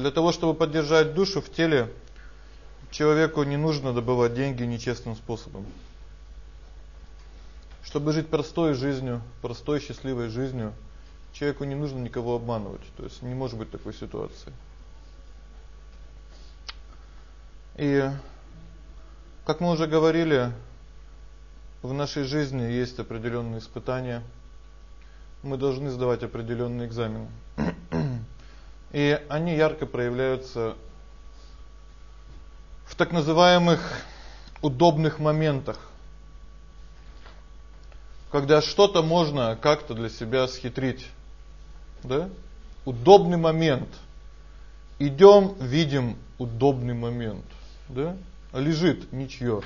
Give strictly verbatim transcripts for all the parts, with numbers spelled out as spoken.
Для того, чтобы поддержать душу в теле, человеку не нужно добывать деньги нечестным способом. Чтобы жить простой жизнью, простой счастливой жизнью, человеку не нужно никого обманывать. То есть не может быть такой ситуации. И как мы уже говорили, в нашей жизни есть определенные испытания. Мы должны сдавать определенные экзамены. И они ярко проявляются в так называемых удобных моментах. Когда что-то можно как-то для себя схитрить. Да? Удобный момент. Идем, видим удобный момент, да? Лежит ничьё.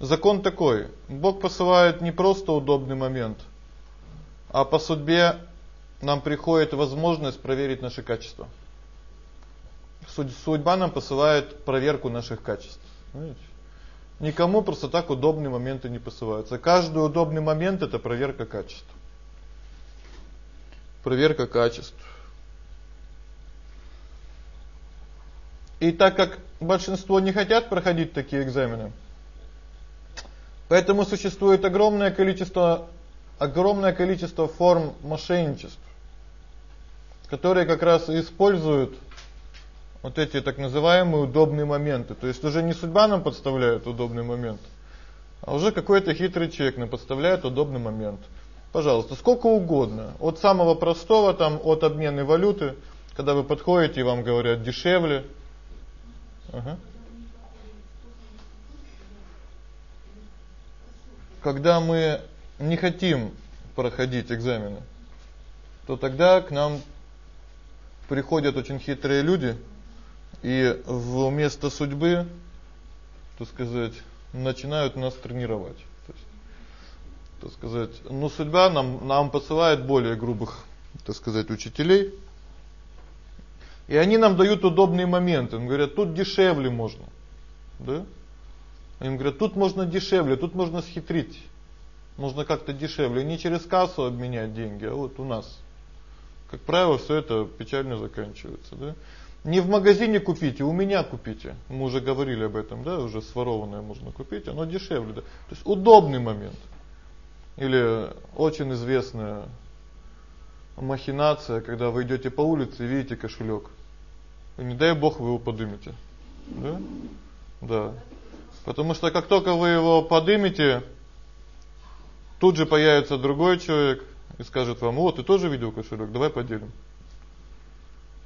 Закон такой: Бог посылает не просто удобный момент, а по судьбе нам приходит возможность проверить наши качества. Судьба нам посылает проверку наших качеств. Понимаете? Никому просто так удобные моменты не посылаются. Каждый удобный момент — это проверка качеств. Проверка качеств. И так как большинство не хотят проходить такие экзамены, поэтому существует огромное количество огромное количество форм мошенничеств, которые как раз и используют вот эти так называемые удобные моменты. То есть уже не судьба нам подставляет удобный момент, а уже какой-то хитрый человек нам подставляет удобный момент. Пожалуйста, сколько угодно. От самого простого, там, от обмена валюты, когда вы подходите и вам говорят дешевле. Ага. Когда мы не хотим проходить экзамены, то тогда к нам приходят очень хитрые люди. И вместо судьбы, так сказать, начинают нас тренировать. То есть, так сказать, ну судьба нам, нам посылает более грубых, так сказать, учителей. И они нам дают удобные моменты. Им говорят, тут дешевле можно. Да? Им говорят, тут можно дешевле, тут можно схитрить. Можно как-то дешевле. Не через кассу обменять деньги, а вот у нас. Как правило, все это печально заканчивается. Да? Не в магазине купите, у меня купите. Мы уже говорили об этом, да, уже сворованное можно купить, оно дешевле. Да? То есть удобный момент. Или очень известная махинация, когда вы идете по улице и видите кошелек. И не дай бог вы его подымете. Да? Да. Потому что как только вы его подымете, тут же появится другой человек и скажет вам: "Вот, ты тоже видел кошелек, давай поделим".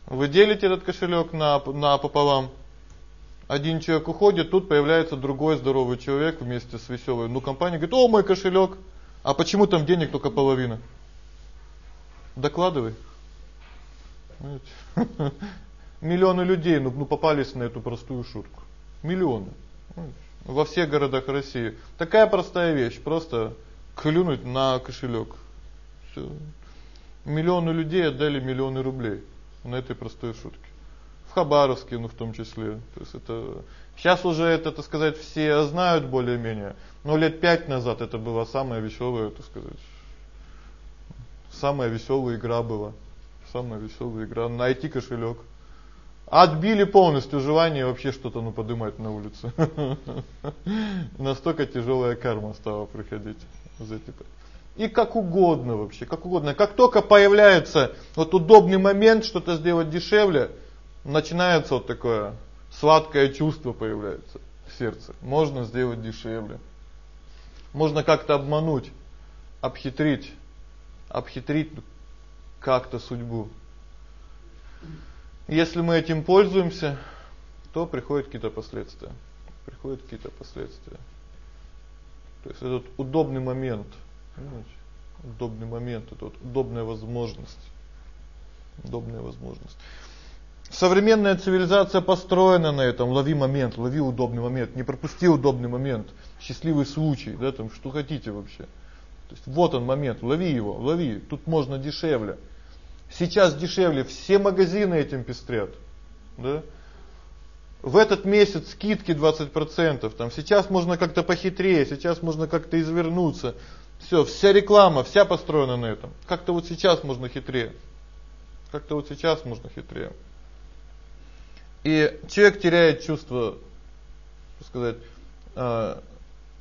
Вы делите этот кошелек на напополам. Один человек уходит, тут появляется другой здоровый человек вместе с веселой ну компанией, говорит: "О, мой кошелек, а почему там денег только половина?" Докладывай. Миллионы людей ну, ну попались на эту простую шутку. Миллионы. Во всех городах России. Такая простая вещь, просто клюнуть на кошелек. Всё. Миллионы людей отдали миллионы рублей на этой простой шутке. В Хабаровске, ну в том числе. То есть это сейчас уже это, так сказать, все знают более-менее. Но лет пять назад это была самая веселая, так сказать, самая веселая игра была. Самая веселая игра — найти кошелек. Отбили полностью желание вообще что-то ну поднимать на улице. Настолько тяжелая карма стала приходить за эти. И как угодно вообще, как угодно. Как только появляется вот удобный момент что-то сделать дешевле, начинается вот такое сладкое чувство появляется в сердце. Можно сделать дешевле. Можно как-то обмануть, обхитрить, обхитрить как-то судьбу. Если мы этим пользуемся, то приходят какие-то последствия. Приходят какие-то последствия. То есть этот удобный момент. Удобный момент, это вот удобная возможность. Удобная возможность. Современная цивилизация построена на этом: лови момент, лови удобный момент, не пропусти удобный момент, счастливый случай, да, там что хотите вообще. То есть вот он момент, лови его, лови. Тут можно дешевле. Сейчас дешевле, все магазины этим пестрят. Да? В этот месяц скидки двадцать процентов, там сейчас можно как-то похитрее, сейчас можно как-то извернуться. Все, вся реклама, вся построена на этом. Как-то вот сейчас можно хитрее. Как-то вот сейчас можно хитрее. И человек теряет чувство, так сказать, э,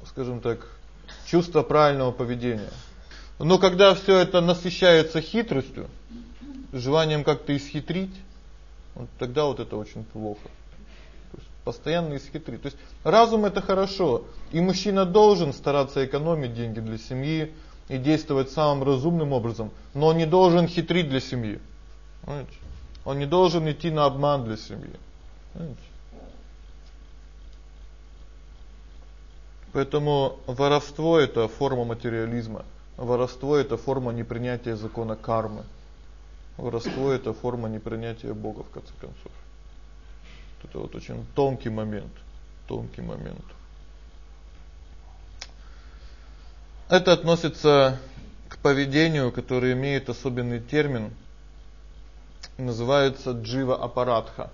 скажем так, чувство правильного поведения. Но когда все это насыщается хитростью, желанием как-то исхитрить, вот тогда вот это очень плохо. То есть постоянно исхитрить. То есть разум — это хорошо, и мужчина должен стараться экономить деньги для семьи и действовать самым разумным образом, но он не должен хитрить для семьи. Понимаете? Он не должен идти на обман для семьи. Понимаете? Поэтому воровство — это форма материализма. Воровство — это форма непринятия закона кармы. Воровство — это форма непринятия Бога, в конце концов. Это вот очень тонкий момент, тонкий момент. Это относится к поведению, которое имеет особенный термин, называется джива аппаратха.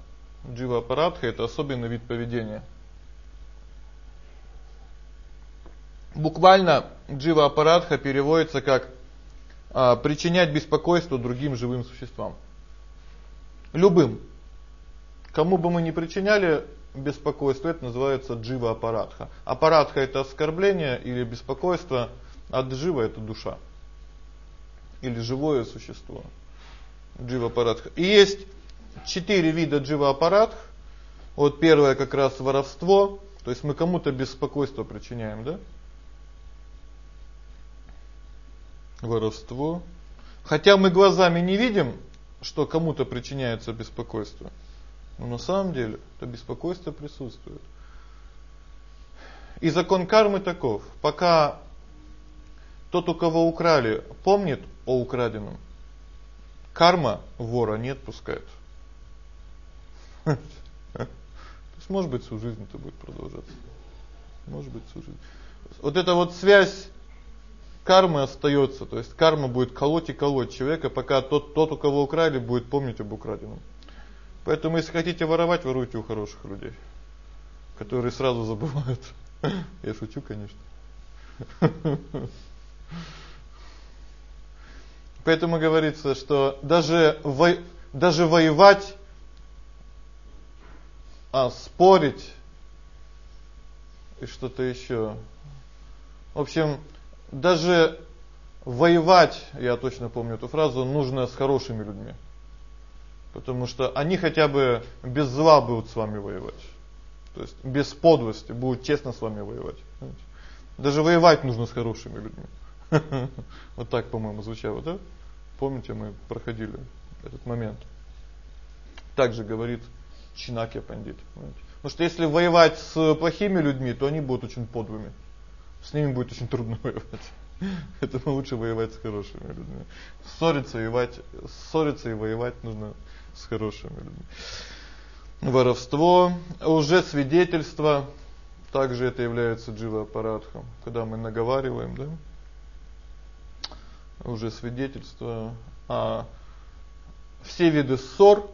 Джива аппаратха — это особенный вид поведения. Буквально джива аппаратха переводится как а, причинять беспокойство другим живым существам. Любым. Кому бы мы ни причиняли беспокойство, это называется джива аппаратха. Аппаратха — это оскорбление или беспокойство, а джива — это душа или живое существо. Джива аппаратха. И есть четыре вида джива аппаратх. Вот первое как раз воровство, то есть мы кому-то беспокойство причиняем, да? Воровство. Хотя мы глазами не видим, что кому-то причиняется беспокойство, но на самом деле это беспокойство присутствует. И закон кармы таков: пока тот, у кого украли, помнит о украденном, карма вора не отпускает. То есть, может быть, всю жизнь это будет продолжаться. Может быть, всю жизнь. Вот эта вот связь кармы остается. То есть карма будет колоть и колоть человека, пока тот, тот, у кого украли, будет помнить об украденном. Поэтому, если хотите воровать, воруйте у хороших людей, которые сразу забывают. Я шучу, конечно. Поэтому говорится, что даже во... даже воевать, а спорить и что-то еще. В общем, даже воевать, я точно помню эту фразу, нужно с хорошими людьми. Потому что они хотя бы без зла будут с вами воевать. То есть без подлости будут честно с вами воевать. Даже воевать нужно с хорошими людьми. Вот так, по-моему, звучало, да? Помните, мы проходили этот момент. Так же говорит Чанакья Пандит. Потому что если воевать с плохими людьми, то они будут очень подлыми. С ними будет очень трудно воевать. Поэтому лучше воевать с хорошими людьми. Ссориться и воевать, ссориться и воевать нужно с хорошими людьми. Воровство, лжесвидетельство, также это является джива аппаратхом, когда мы наговариваем, да? Лжесвидетельство, а все виды ссор,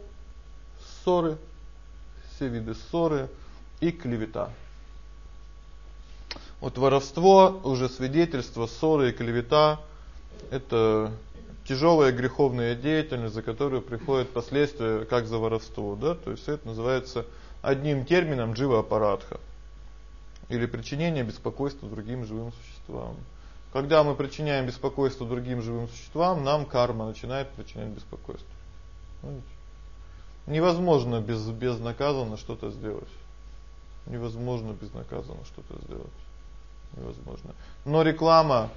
ссоры, все виды ссоры и клевета. Вот воровство, лжесвидетельство, ссоры и клевета — это тяжелая греховная деятельность, за которую приходят последствия, как за воровство, да? То есть это называется одним термином джива аппаратха, или причинение беспокойства другим живым существам. Когда мы причиняем беспокойство другим живым существам, нам карма начинает причинять беспокойство. Понимаете? Невозможно без безнаказанно что-то сделать. Невозможно безнаказанно что-то сделать. Невозможно. Но реклама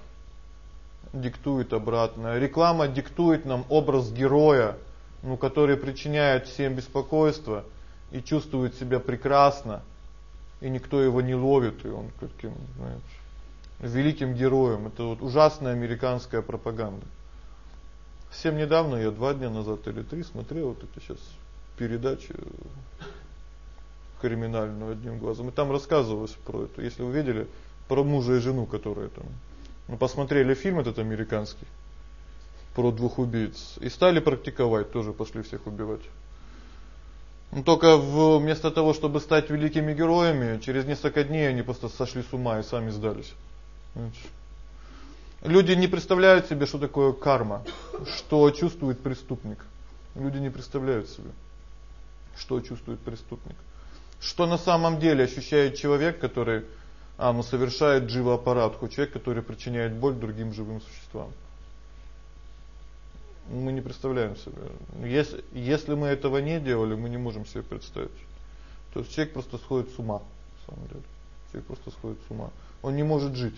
диктует обратное. Реклама диктует нам образ героя, ну, который причиняет всем беспокойство и чувствует себя прекрасно, и никто его не ловит, и он каким, знаешь, великим героем. Это вот ужасная американская пропаганда. Всем недавно, я два дня назад или три смотрел вот эти сейчас передачи криминальную «Одним глазом», и там рассказывалось про это. Если вы видели, про мужа и жену, которые там, ну, посмотрели фильм этот американский про двух убийц и стали практиковать, тоже пошли всех убивать. Но только в, вместо того, чтобы стать великими героями, через несколько дней они просто сошли с ума и сами сдались. Люди не представляют себе, что такое карма, что чувствует преступник. Люди не представляют себе, что чувствует преступник. Что на самом деле ощущает человек, который а, ну, совершает джива аппаратху, человек, который причиняет боль другим живым существам. Мы не представляем себе. Если, если мы этого не делали, мы не можем себе представить. То есть человек просто сходит с ума, на самом деле. Человек просто сходит с ума. Он не может жить.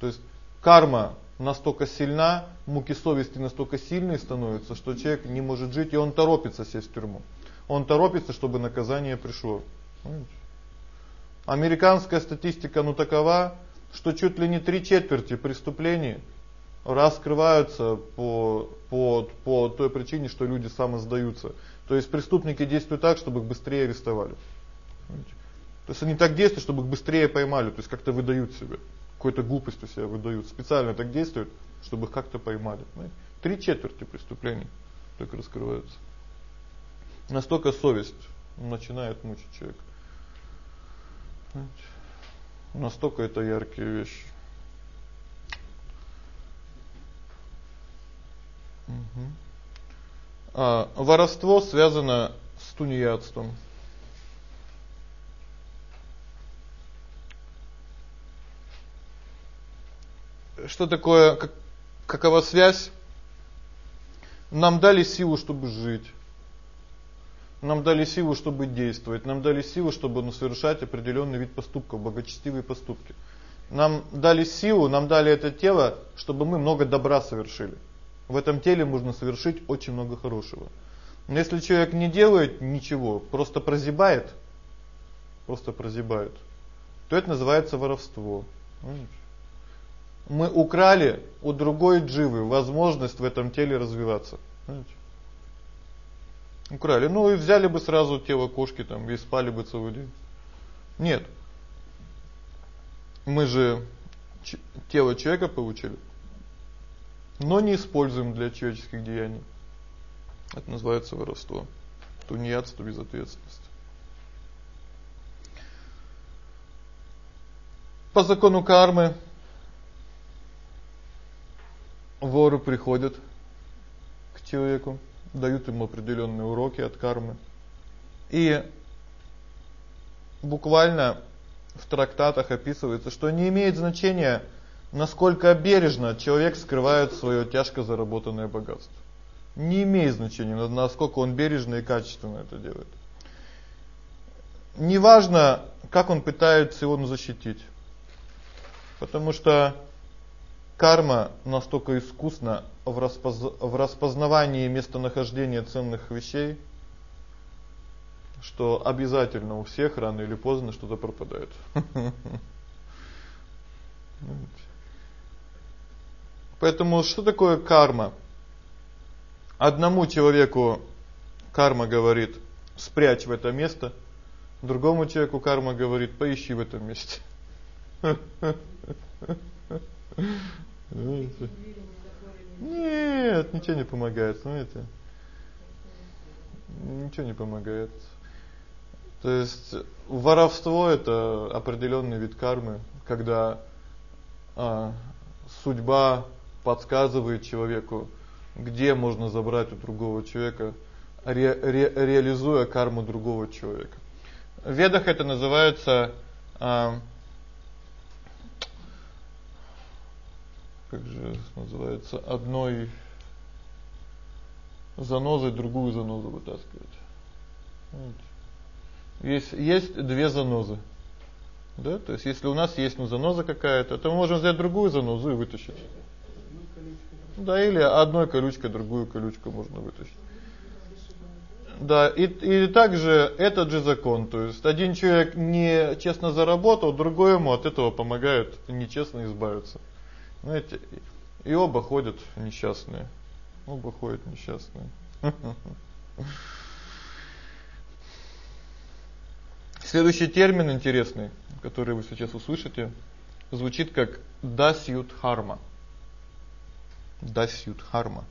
То есть карма настолько сильна, муки совести настолько сильные становятся, что человек не может жить, и он торопится сесть в тюрьму. Он торопится, чтобы наказание пришло. Понимаете? Американская статистика ну такова, что чуть ли не три четверти преступлений раскрываются по по по той причине, что люди самосдаются. То есть преступники действуют так, чтобы их быстрее арестовали. Понимаете? То есть они так действуют, чтобы их быстрее поймали, то есть как-то выдают себя. Какой-то глупостью себя выдают. Специально так действуют, чтобы их как-то поймали. Три четверти преступлений только раскрываются. Настолько совесть начинает мучить человека. Настолько это яркие вещи. Угу. А, воровство связано с тунеядством. Что такое, как, какова связь? Нам дали силу, чтобы жить. Нам дали силу, чтобы действовать. Нам дали силу, чтобы ну, совершать определенный вид поступков, благочестивые поступки. Нам дали силу, нам дали это тело, чтобы мы много добра совершили. В этом теле можно совершить очень много хорошего. Но если человек не делает ничего, просто прозябает, просто прозябает, то это называется воровство. Понимаете? Мы украли у другой дживы возможность в этом теле развиваться. Понимаете? Украли. Ну и взяли бы сразу тело кошки там и спали бы целый день. Нет. Мы же ч- тело человека получили, но не используем для человеческих деяний. Это называется воровство. Тунеядство, безответственность. По закону кармы воры приходят к человеку, дают ему определенные уроки от кармы. И буквально в трактатах описывается, что не имеет значения, насколько бережно человек скрывает свое тяжко заработанное богатство. Не имеет значения, насколько он бережно и качественно это делает. Неважно, как он пытается его защитить. Потому что карма настолько искусна в, распоз... в распознавании местонахождения ценных вещей, что обязательно у всех рано или поздно что-то пропадает. Поэтому что такое карма? Одному человеку карма говорит: спрячь в это место, другому человеку карма говорит: поищи в этом месте. Видите? Нет, ничего не помогает, знаете? Ничего не помогает. То есть воровство — это определенный вид кармы, когда а, судьба подсказывает человеку, где можно забрать у другого человека, ре, ре, реализуя карму другого человека. В ведах это называется а, как же называется, одной занозой другую занозу вытаскивать. Есть, есть две занозы. Да? То есть если у нас есть ну, заноза какая-то, то мы можем взять другую занозу и вытащить. Да, или одной колючкой другую колючку можно вытащить. Да, и, и также этот же закон. То есть один человек нечестно заработал, другой ему от этого помогает нечестно избавиться. Знаете, и оба ходят несчастные. Оба ходят несчастные. Следующий термин интересный, который вы сейчас услышите, звучит как дасьют харма. Дасьют харма.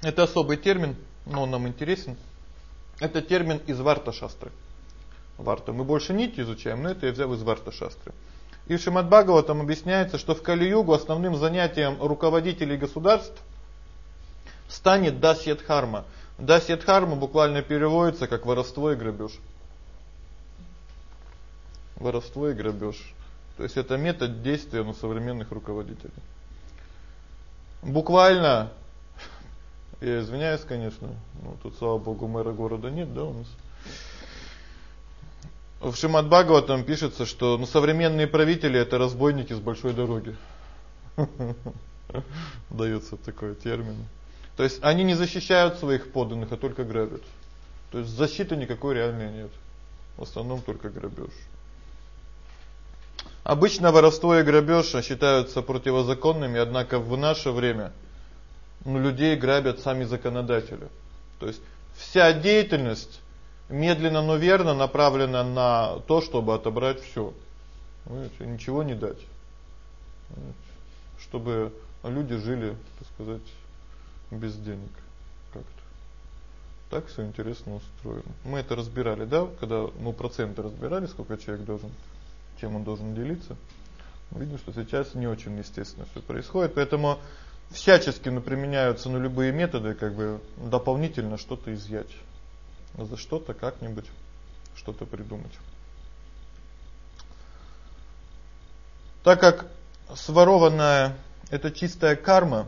Это особый термин, но он нам интересен. Это термин из варта-шастры. Варта. Мы больше нити изучаем, но это я взял из варта-шастры. И в Шримад-Бхагаватам объясняется, что в Кали-югу основным занятием руководителей государств станет дасьют харма. Дасьют харма буквально переводится как воровство и грабеж. Воровство и грабеж. То есть это метод действия на современных руководителей. Буквально, я извиняюсь, конечно, ну тут, слава богу, мэра города нет, да, у нас. В Шримад-Бхагаватам пишется, что ну, современные правители — это разбойники с большой дороги. Дается такой термин. То есть они не защищают своих подданных, а только грабят. То есть защиты никакой реальной нет. В основном только грабеж. Обычно воровство и грабеж считаются противозаконными, однако в наше время ну, людей грабят сами законодатели. То есть вся деятельность медленно, но верно направлена на то, чтобы отобрать все. Понимаете? Ничего не дать. Чтобы люди жили, так сказать, без денег как-то. Так все интересно устроено. Мы это разбирали, да, когда мы проценты разбирали, сколько человек должен, чем он должен делиться. Видно, что сейчас не очень естественно все происходит, поэтому всячески ну, применяются на ну, любые методы, как бы дополнительно что-то изъять, за что-то как-нибудь что-то придумать. Так как сворованная — это чистая карма,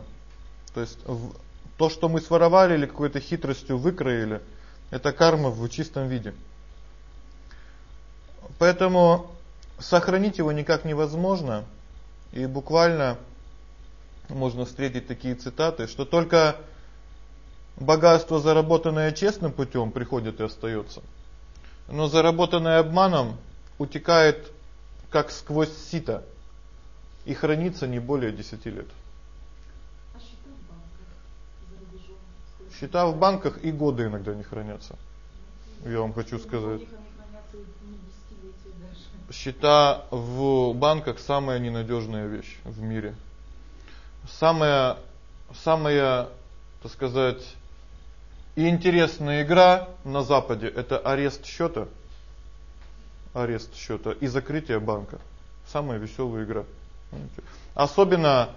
то есть то, что мы своровали или какой-то хитростью выкроили, это карма в чистом виде. Поэтому сохранить его никак невозможно, и буквально можно встретить такие цитаты, что только богатство, заработанное честным путем, приходит и остается, но заработанное обманом утекает как сквозь сито и хранится не более десяти лет. А счета в банках за рубежом? Счета в банках и годы иногда не хранятся. Я вам хочу сказать. Счета в банках — самая ненадежная вещь в мире. Самая, самая, так сказать, интересная игра на Западе — это арест счета, арест счета и закрытие банка. Самая веселая игра. Особенно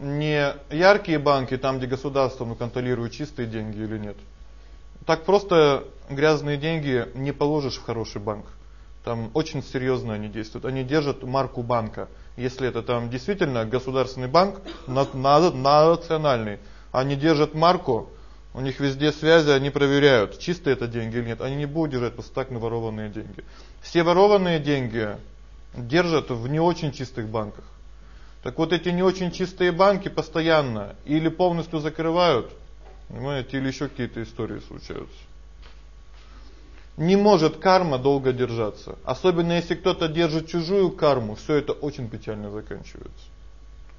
не яркие банки, там, где государство ну, контролирует, чистые деньги или нет. Так просто грязные деньги не положишь в хороший банк. Там очень серьезно они действуют. Они держат марку банка. Если это там действительно государственный банк, на, на, национальный, они держат марку, у них везде связи, они проверяют, чистые это деньги или нет. Они не будут держать просто так наворованные деньги. Все ворованные деньги держат в не очень чистых банках. Так вот, эти не очень чистые банки постоянно или полностью закрывают, понимаете, или еще какие-то истории случаются. Не может карма долго держаться. Особенно если кто-то держит чужую карму, все это очень печально заканчивается.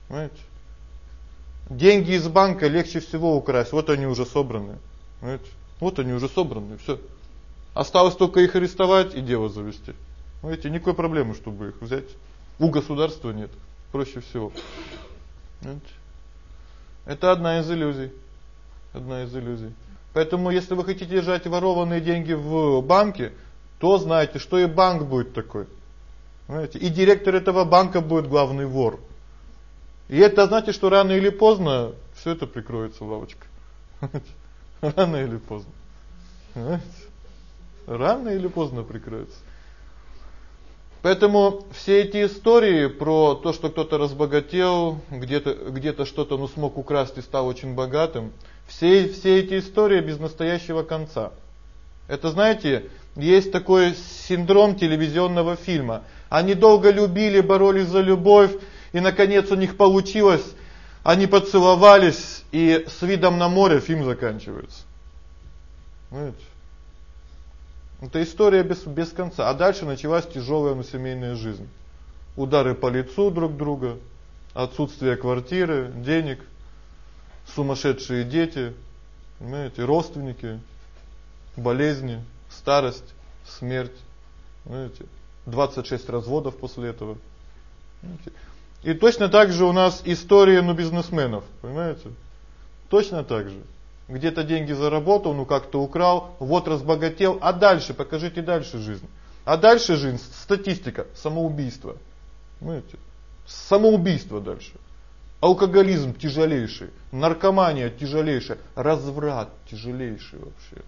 Понимаете? Деньги из банка легче всего украсть. Вот они уже собраны. Понимаете? Вот они уже собраны, все. Осталось только их арестовать и дело завести. Понимаете, никакой проблемы, чтобы их взять. У государства нет. Проще всего. Понимаете? Это одна из иллюзий. Одна из иллюзий. Поэтому, если вы хотите держать ворованные деньги в банке, то знайте, что и банк будет такой. Понимаете? И директор этого банка будет главный вор. И это значит, что рано или поздно все это прикроется лавочкой. Рано или поздно. Понимаете? Рано или поздно прикроется. Поэтому все эти истории про то, что кто-то разбогател, где-то где-то что-то ну, смог украсть и стал очень богатым, все, все эти истории без настоящего конца. Это, знаете, есть такой синдром телевизионного фильма. Они долго любили, боролись за любовь, и наконец у них получилось, они поцеловались, и с видом на море фильм заканчивается. Понимаете? Это история без, без конца. А дальше началась тяжелая ну, семейная жизнь. Удары по лицу друг друга, отсутствие квартиры, денег, сумасшедшие дети, понимаете, родственники, болезни, старость, смерть. Понимаете, двадцать шесть разводов после этого. Понимаете? И точно так же у нас история ну, бизнесменов. Понимаете? Точно так же. Где-то деньги заработал, ну как-то украл, вот разбогател. А дальше, покажите дальше жизнь. А дальше жизнь, статистика, самоубийство. Понимаете? Самоубийство дальше. Алкоголизм тяжелейший, наркомания тяжелейшая, разврат тяжелейший вообще.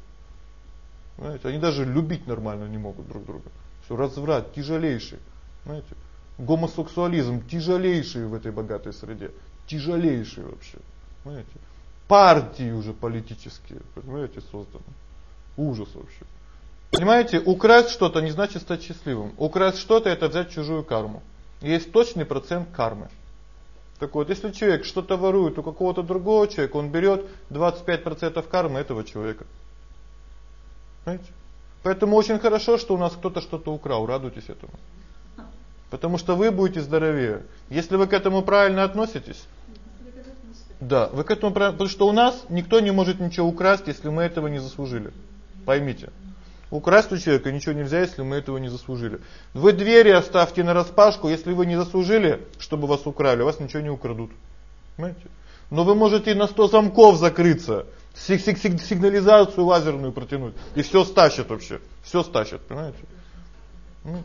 Знаете, они даже любить нормально не могут друг друга. Всё, разврат тяжелейший. Знаете, гомосексуализм тяжелейший в этой богатой среде, тяжелейший вообще. Знаете, партии уже политические, понимаете, созданы. Ужас вообще. Понимаете, украсть что-то не значит стать счастливым. Украсть что-то — это взять чужую карму. Есть точный процент кармы. Так вот, если человек что-то ворует у какого-то другого человека, он берет двадцать пять процентов кармы этого человека. Понимаете? Поэтому очень хорошо, что у нас кто-то что-то украл, радуйтесь этому. Потому что вы будете здоровее. Если вы к этому правильно относитесь. Да, вы к этому правильно, потому что у нас никто не может ничего украсть, если мы этого не заслужили. Поймите. Украсть у человека ничего нельзя, если мы этого не заслужили. Вы двери оставьте нараспашку, если вы не заслужили, чтобы вас украли, вас ничего не украдут. Понимаете? Но вы можете на сто замков закрыться, сигнализацию лазерную протянуть, и все стащат вообще. Все стащат, понимаете?